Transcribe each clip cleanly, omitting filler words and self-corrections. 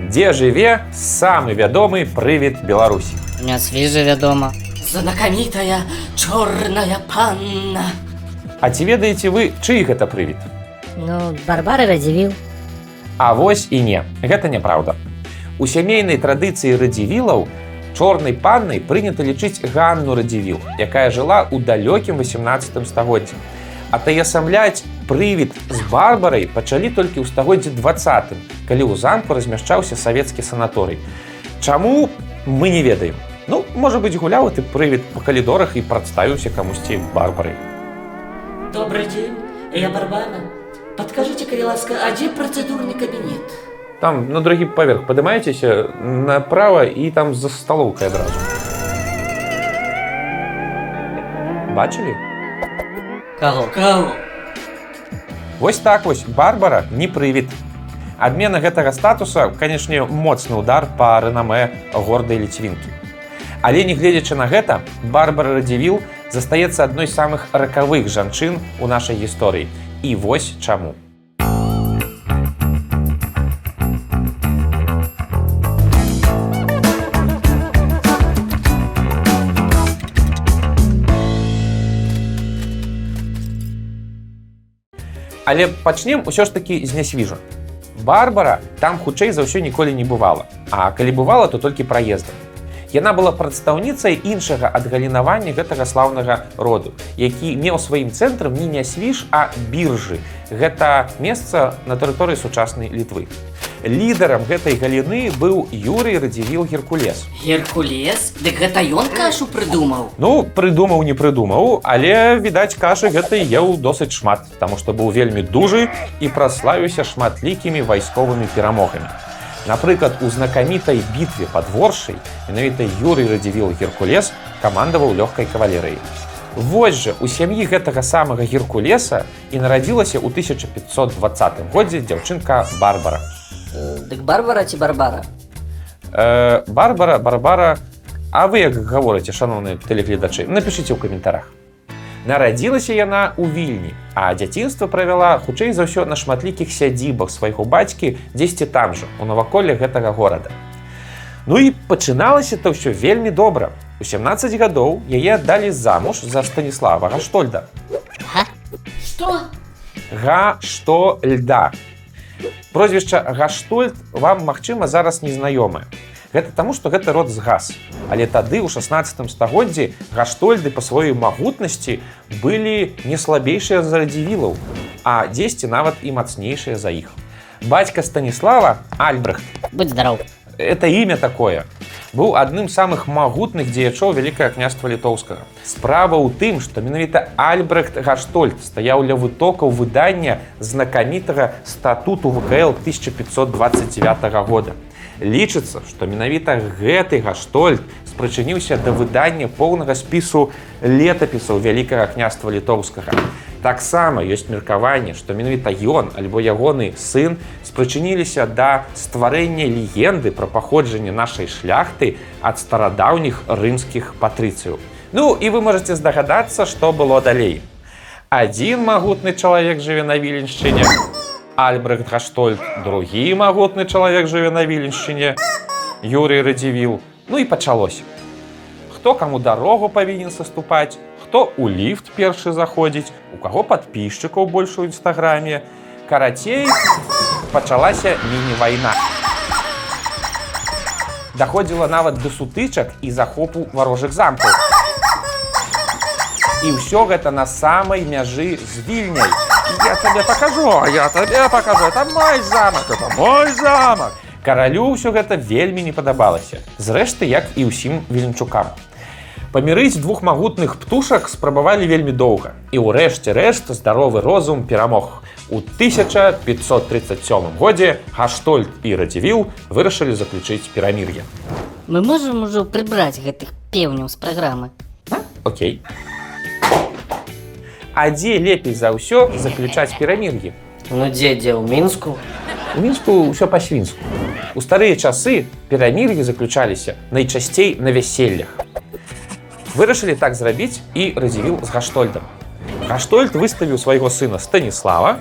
Дзе жыве самы вядомы прывід Беларусі? Нясвіжа, вядома. Знакамітая чорная панна. А ці ведаеце вы, чый гэта прывід? Ну, Барбара Радзівіл. А вось і не. Гэта няправда. У сямейнай традыцыі Радзівілаў чорнай паннай прынята лічыць Ганну Радзівіл, якая жыла ў далёкім 18 стагоддзі. Атаясамляць прывід з Барбарай пачалі толькі ў стагоддзі 20-м, калі ў замку размяшчаўся савецкі санаторый. Чаму? Мы не ведаем. Ну, можа быць, гуляў гэты прывід па калідорах і прадставіўся камусьці Барбарай. Добрый день, я Барбара. Подкажите-ка, ласка, а где процедурный кабинет? Там на другий поверх поднимаетесь направо и там за столовкой сразу. Бачили? Кого? Вось так вось, Барбара не прывід. Адмена гэтага статуса, канешне, моцны удар па рэнаме гордай ліцвінкі. Але нягледзячы на гэта, Барбара Радзівіл застаецца адной з самых ракавых жанчын у нашай гісторыі. І вось чаму. Але пачнем усё ж такі з нясвіжа. Барбара там хутчэй за ўсё ніколі не бывала, а калі бывала, то толькі праездам. Яна была прадстаўніцай іншага адгалінавання гэтага слаўнага роду, які меў сваім цэнтрам не Нясвіж, а Біржы. Гэта месца на тэрыторыі сучаснай Літвы. Лідарам гэтай галіны быў Юрый Радзівіл-Геркулес. Геркулес? Дык гэта ён кашу прыдумаў? Ну, прыдумаў не прыдумаў, але, відаць, кашы гэтай еў досыць шмат, таму што быў вельмі дужы і праславіўся шматлікімі вайсковымі перамогамі. Напрыклад, у знакамітай бітве пад Воршай менавіта Юрый Радзівіл-Геркулес камандаваў лёгкай кавалерыяй. Вось жа у сям'і гэтага самага Геркулеса і нарадзілася ў 1520 годзе дзяўчынка Барбара. Дык Барбара ці Барбара? Барбара, Барбара. А вы як гаворыце, шановныя тэлегледачы? Напішыце ў каментарах. Нарадзілася яна ў Вільні, а дзяцінства правяла хутчэй за ўсё на шматлікіх сядзібах свайго бацькі дзесьці там жа, у наваколлях гэтага горада. Ну і пачыналася то ўсё вельмі добра. У 17 гадоў яе аддалі замуж за Станислава Гаштольда. Што? Гаштольда. Прозвішча Гаштольд вам, магчыма, зараз незнаёмае. Гэта таму, што гэта род згас. Але тады, ў 16 стагоддзі, Гаштольды па сваёй магутнасці былі не слабейшыя за Радзівілаў, а дзесьці нават і мацнейшыя за іх. Бацька Станіслава, Альбрыхт. Будь здаров. Это імя такое. Быў адным з самых магутных дзеячоў Вялікае княства Літоўскага. Справа ў тым, што менавіта Альбрыхт Гаштольд стаяў ля вытокаў выдання знакамітага статуту ВКЛ 1529 года. Лічыцца, што менавіта гэты Гаштольд спрычыніўся да выдання поўнага спісу летапісаў Вялікага княства Літоўскага. Таксама ёсць меркаванне, што менавіта ён альбо ягоны сын спрычыніліся да стварэння легенды пра паходжанне нашай шляхты ад старадаўніх рымскіх патрыцыяў. Ну і вы можаце здагадацца, што было далей. Адзін магутны чалавек жыве на Віленшчыне. Альбрыхт Гаштольд, другі магутны чалавек жыве на Віленшчыне, Юрый Радзівіл. Ну і пачалося. Хто каму дарогу павінен саступаць, хто ў ліфт першы заходзіць, у каго падпісчыкаў больш у інстаграме. Карацей, пачалася міні-вайна. Даходзіла нават да сутычак і захопу варожых замкаў. І ўсё гэта на самай мяжы з Вільняй. Я тебе покажу, это мой замок. Каралю ўсё гэта вельмі не падабалася. Зрэшты, як і ўсім віленчукам. Памірыць двух магутных птушак спрабавалі вельмі доўга. І ўрэшце рэшт здаровы розум перамог. У 1537 годзе Гаштольд і Радзівіл вырашылі заключыць перамір'е. Мы можам ужо прыбраць гэтых пеўняў з праграмы? Окей. А дзе лепей за ўсё заключаць перамір'і? Ну дзе, у Мінску? У Мінску ўсё па-свінску. У старыя часы перамір'і заключаліся найчасцей на вяселлях. Вырашылі так зрабіць і Радзівіл з Гаштольдам. Гаштольд выставіў свайго сына Станіслава,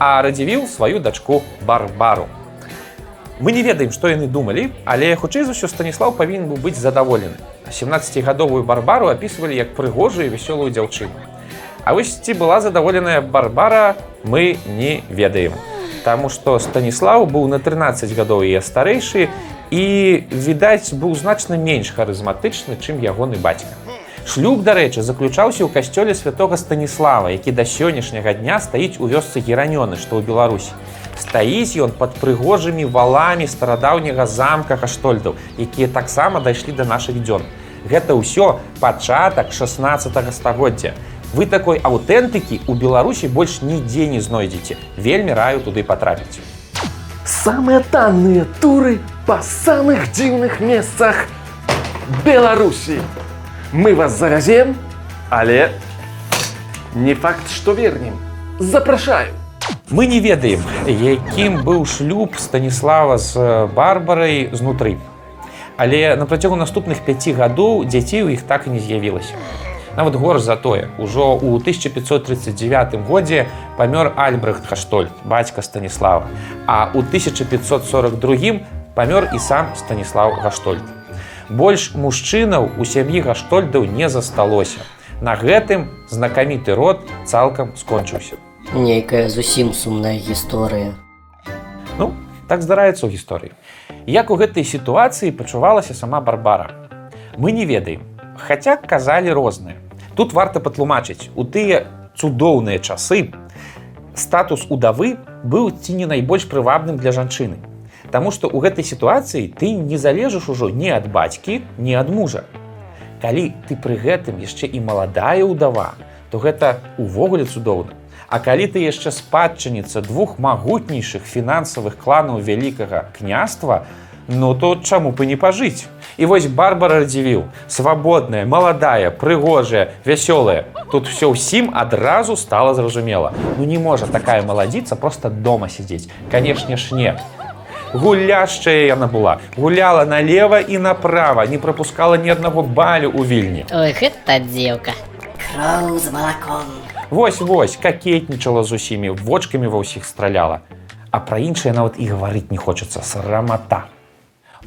а Радзівіл сваю дачку Барбару. Мы не ведаем, что яны думали, але хутчэй за ўсё Станислав павінен быў быць задаволены. 17-гадовую Барбару описывали как прыгожую и веселую дзяўчыну. А вось ці была задаволеная Барбара, мы не ведаем. Таму што Станислав быў на 13 гадоў яе старэйшы і, відаць, быў значна менш харызматычны, чым ягоны бацька. Шлюб, дарэчы, заключаўся ў касцёле святога Станислава, які да сённяшняга дня стаіць у вёсцы Ераньоне, што ў Беларусі. Стаіць ён пад прыгожымі валамі старадаўняга замка Гаштольдаў, якія таксама дайшлі да нашых дзён. Гэта ўсё пачатак 16-га стагоддзя. Вы такой аутентыкі у Беларусі больш нідзе не знойдзеце. Вельмі раю туды патрапіць. Самыя танныя туры па самых дзіўных месцах Беларусі. Мы вас завязем, але не факт, што вернем. Запрашаю. Мы не ведаем, якім быў шлюб Станислава з Барбарай знутры. Але на працягу наступных 5 гадоў дзяцей у іх так і не з'явілася. Нават горш за тое, ужо ў 1539 годзе памёр Альбрыхт Гаштольд, бацька Станислава, а ў 1542 памёр і сам Станислав Гаштольд. Больш мужчынаў у сям'і Гаштольдаў не засталося. На гэтым знакаміты род цалкам скончыўся. Нейкая зусім сумная гісторыя. Ну, так здараецца ў гісторыі. Як у гэтай сітуацыі пачувалася сама Барбара? Мы не ведаем. Хаця казалі розныя. Тут варта патлумачыць, у тыя цудоўныя часы статус удавы быў ці не найбольш прывабным для жанчыны. Таму што ў гэтай сітуацыі ты не залежыш ужо ні ад бацькі, ні ад мужа. Калі ты пры гэтым яшчэ і маладая ўдава, то гэта ўвогуле цудоўна. А калі ты яшчэ спадчыніца двух магутнейшых фінансавых кланаў вялікага княства, ну то чаму бы не пажыць? І вось Барбара Радзівіл, свабодная, маладая, прыгожая, вясёлая. Тут все ўсім адразу стало зразумела. Ну не можа такая маладзіца просто дома сидзець. Канешне ж не. Гуляшчая яна была. Гуляла налево и направо, не пропускала ни одного балю у Вильні. Ой, гэта дзевка. Кроў з малаком. Вось-вось, кокетнічала з усімі, вочкамі ва ўсіх страляла. А пра іншае нават і гаварыць не хочацца. Срамата.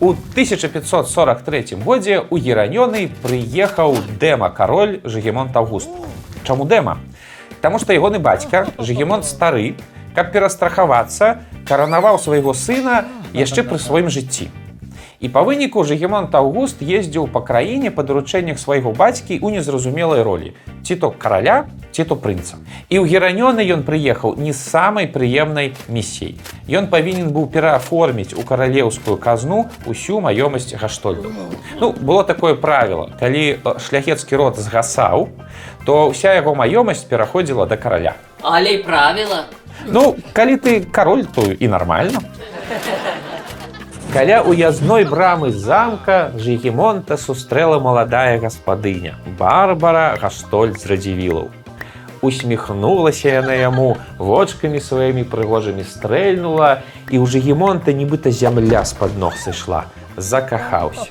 У 1543 годзе у Ераньоны прыехаў дэма-кароль Жыгімонт Август. Чаму дэма? Таму што ягоны бацька, Жыгімонт стары, каб перастрахавацца, каранаваў свайго сына яшчэ пры сваім жыцці. І па выніку Жыгімонт Август ездзіў па краіне па даручэннях свайго бацькі ў незразумелай ролі – ці то караля, ці то прынца. І ў Ераньоны ён прыехаў не з самай прыемнай місіяй. Ён павінен быў перааформіць у каралеўскую казну усю маёмасць Гаштольду. Ну, было такое правіла – калі шляхецкі род згасаў, то ўся яго маёмасць пераходзіла да караля. Але і правіла. Ну, калі ты кароль, то і нармальна. Каля уязной брамы замка Жыгімонта сустрэла маладая гаспадыня Барбара Гаштольд з Радзівілаў. Усміхнулася яна яму, вочкамі сваімі прыгожымі стрэльнула, і ў Жыгімонта нібыта зямля з-пад ног сышла. Закахаўся.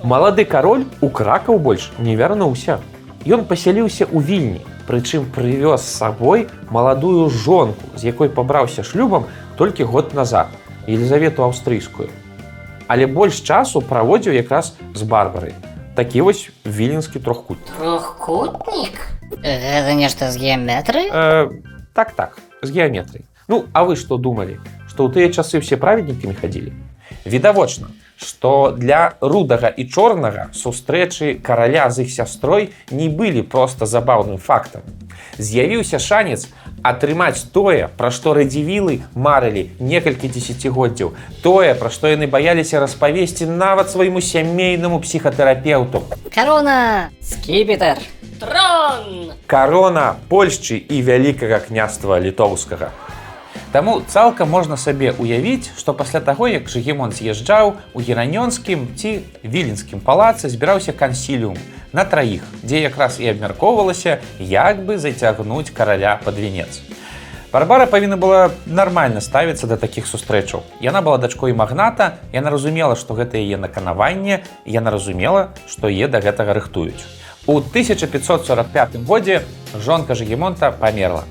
Малады кароль у Кракаў больш не вярнуўся. Ён пасяліўся ў Вільні, прычым прывёз з сабой маладую жонку, з якой пабраўся шлюбам толькі год назад, Елизавету Австрийскую. Але больш часу праводзіў якраз з Барбарай. Такі вось віленскі трохкут. Трохкутнік? Гэта нешта з геаметрыі? Так, з геаметрыі. Ну, а вы што думалі? Што ў тыя часы ўсе праведнікамі хадзілі? Відавочна, што для рудага і чорнага сустрэчы караля з іх сястрой не былі проста забаўным фактам. З'явіўся шанец атрымаць тое, пра што Радзівілы марылі некалькі дзесяцігоддзяў, тое, пра што яны баяліся распавесці нават свайму сямейнаму псіхатэрапеўту. Карона! Скіпетр! Трон! Карона Польшчы і вялікага княства літоўскага. Таму цалкам можна сабе ўявіць, што пасля таго, як Жыгімонт з'язджаў, у Ераньонскім ці Віленскім палацы збіраўся кансіліум на траіх, дзе якраз і абмяркоўвалася, як бы зацягнуць караля пад венец. Барбара павінна была нармальна ставіцца да такіх сустрэчаў. Яна была дачкой магната, яна разумела, што гэта яе наканаванне, яна разумела, што яе да гэтага рыхтуюць. У 1545 годзе жонка Жыгімонта памерла.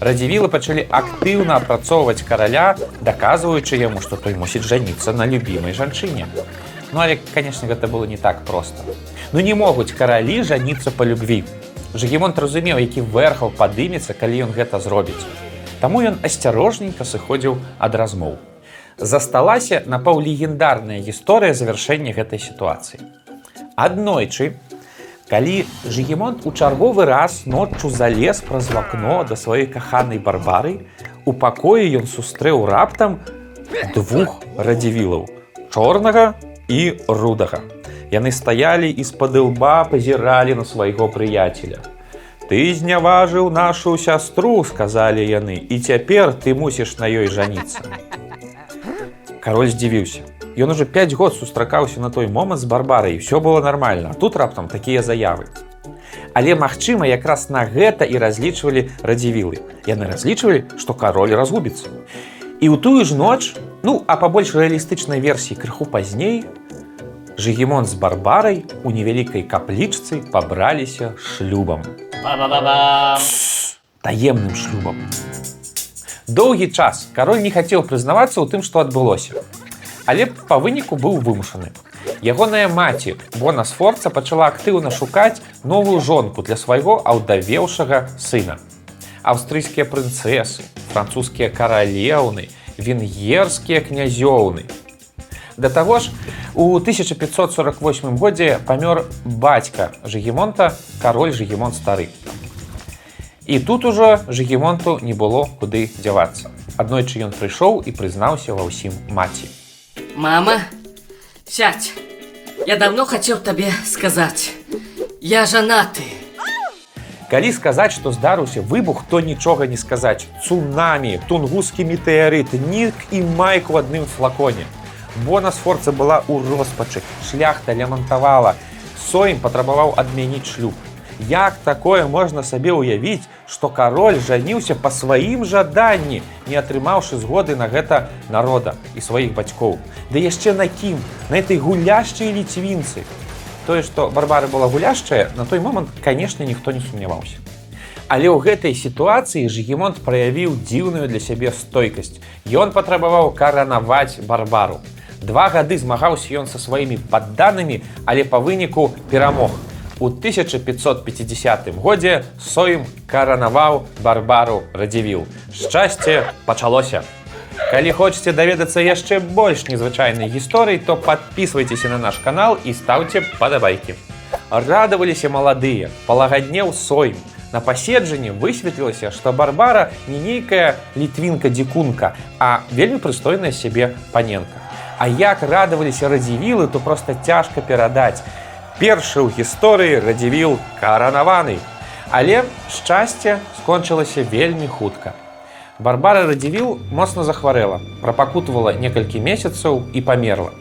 Радзівілы пачалі актыўна апрацоўваць караля, даказваючы яму, што той мусіць жаніцца на любімай жанчыне. Ну, але, конечно, гэта было не так проста. Ну, не могуць каралі жаніцца па любві. Жыгімонт разумеў, які верхаў падымецца, калі ён гэта зробіць. Таму ён асцярожненька сыходзіў ад размоў. Засталася напаўлегендарная гісторыя завяршэння гэтай сітуацыі. Аднойчы, калі Жыгімонт у чарговы раз ноччу залез праз вакно да сваёй каханай Барбары, у пакоі ён сустрэў раптам двух радзівілаў – чорнага і рудага. Яны стаялі і з-пад ілба пазіралі на свайго прыяцеля. «Ты зняважыў нашу сястру», – сказалі яны, – «і цяпер ты мусіш на ёй жаніцца». Кароль здзівіўся. Ён уже 5 год сустракаўся на той момант з Барбарай, ўсё было нармальна, а тут раптам такія заявы. Але, магчыма, якраз на гэта і разлічвалі радзівілы. Яны разлічвалі, што кароль разгубіцца. І ў тую ж ноч, ну, а па больш рэалістычнай версіі крыху пазней, Жыгімонт з Барбарай у невялікай каплічцы пабраліся шлюбам. Таемным шлюбам. Доўгі час кароль не хацеў прызнавацца ў тым, што адбылося. Але па выніку быў вымушаны. Ягоная маці Бона Сфорца пачала актыўна шукаць новую жонку для свайго аўдавеўшага сына. Аўстрыйскія прынцэсы, французскія каралеўны, венгерскія князёўны. Да таго ж, у 1548 годзе памёр бацька Жыгімонта, кароль Жыгімонт стары. І тут ужо Жыгімонту не было куды дзявацца. Аднойчы ён прыйшоў і прызнаўся ва ўсім маці. «Мама, сядь, я давно хотел тебе сказать, я женаты». Калі сказаць, што здарыўся выбух, то нічога не сказаць. Цунамі, тунгускі метэарыт, нік і майк у адным флаконе. Бона Сфорца была ў роспачы, шляхта лямантавала, Сойм патрабаваў адмяніць шлюб. Як такое можна сабе ўявіць, што кароль жаніўся па сваім жаданні, не атрымаўшы згоды на гэта народа і сваіх бацькоў? Да яшчэ на кім? На этой гуляшчай ліцвінцы. Тое, што Барбара была гуляшчая, на той момант, канешне, ніхто не сумняваўся. Але ў гэтай сітуацыі Жыгімонт праявіў дзіўную для сябе стойкасць. Ён патрабаваў каранаваць Барбару. 2 гады змагаўся ён са сваімі падданымі, але па выніку перамог. У 1550 годзе Сойм каранаваў Барбару Радзівіл. Шчасце пачалося! Калі хочаце даведацца яшчэ больш незвычайнай гісторыі, то падпісвайцеся на наш канал і стаўце падабайкі. Радаваліся маладыя, палагаднеў Сойм. На паседжанні высветлілася, што Барбара не нейкая літвінка-дзікунка, а вельмі прыстойная сябе паненка. А як радаваліся радзівілы, то проста цяжка перадаць. Першы ў гісторыі Радзівіл каранаваны. Але шчасце скончылася вельмі хутка. Барбара Радзівіл моцна захварэла, прапакутвала некалькі месяцаў і памерла.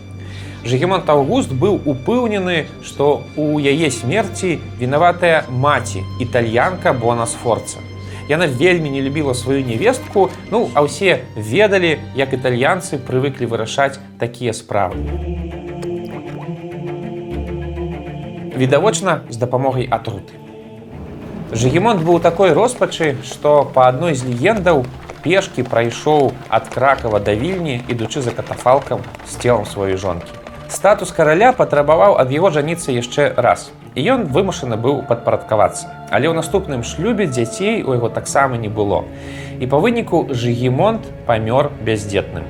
Жыгімонт Август быў упэўнены, што ў яе смерці вінаватая маці, італьянка Бона Сфорца. Яна вельмі не любіла сваю невестку, ну, а ўсе ведалі, як італьянцы прывыклі вырашаць такія справы. Відавочна, з дапамогай атруты. Жыгімонт быў у такой роспачы, што па адной з легендаў пешкі прайшоў ад Кракава да Вільні, ідучы за катафалкам з целам сваёй жонкі. Статус караля патрабаваў ад яго жаніцца яшчэ раз, і ён вымушаны быў падпарадкавацца. Але ў наступным шлюбе дзяцей у яго таксама не было. І па выніку Жыгімонт памёр бяздзетным.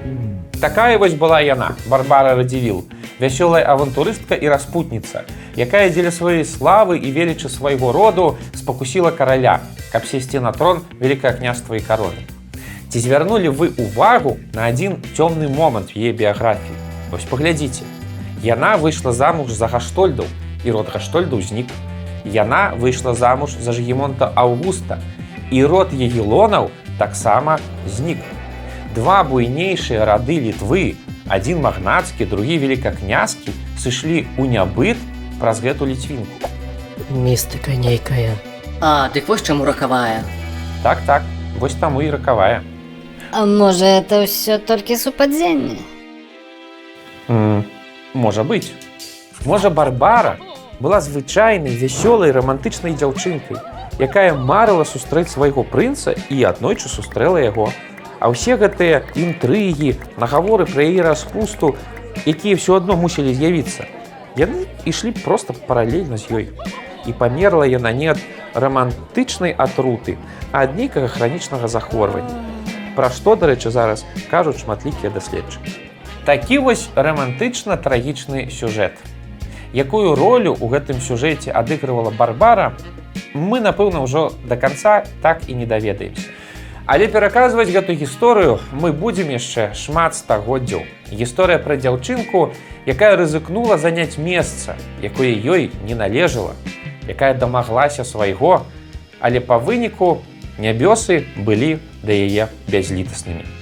Такая вось была яна, Барбара Радзівіл, вясёлая авантурыстка і распутніца, якая дзеля сваёй славы і велічы свайго роду спакусіла караля, каб сесці на трон Вялікае княства і кароны. Ці звярнулі вы ўвагу на адзін цёмны момант у яе біяграфіі? Вось паглядзіце. Яна выйшла замуж за Гаштольдаў, і род Гаштольдаў знік. Яна выйшла замуж за Жыгімонта Аўгуста, і род Ягілонаў таксама знік. 2 буйнейшыя рады Літвы, адзін магнацкі, другі велікакнязкі, сышлі ў нябыт праз гэту ліцвінку. Містыка нейкая. А, дык вось чаму ракавая. Так, вось таму і ракавая. А можа, это ўсё толькі супадзенне? Можа быць. Можа, Барбара была звычайнай, вясёлай, романтычнай дзяўчынкай, якая марыла сустрэць свайго прынца і аднойчы сустрэла яго. А ўсе гэтыя інтрыгі, нагаворы пра яе распусту, якія ўсё адно мусілі з'явіцца, яны ішлі проста паралельна з ёй. І памерла яна не ад рамантычнай атруты, а ад нейкага хранічнага захворвання. Пра што, дарэчы, зараз кажуць шматлікія даследчыкі. Такі вось рамантычна-трагічны сюжэт. Якую ролю ў гэтым сюжэце адыгрывала Барбара, мы, напэўна, ўжо да канца так і не даведаемся. Але пераказваць гэту гісторыю мы будзем яшчэ шмат стагоддзяў. Гісторыя пра дзяўчынку, якая рызыкнула заняць месца, якое ёй не належала, якая дамаглася свайго, але па выніку нябёсы былі да яе бязлітаснымі.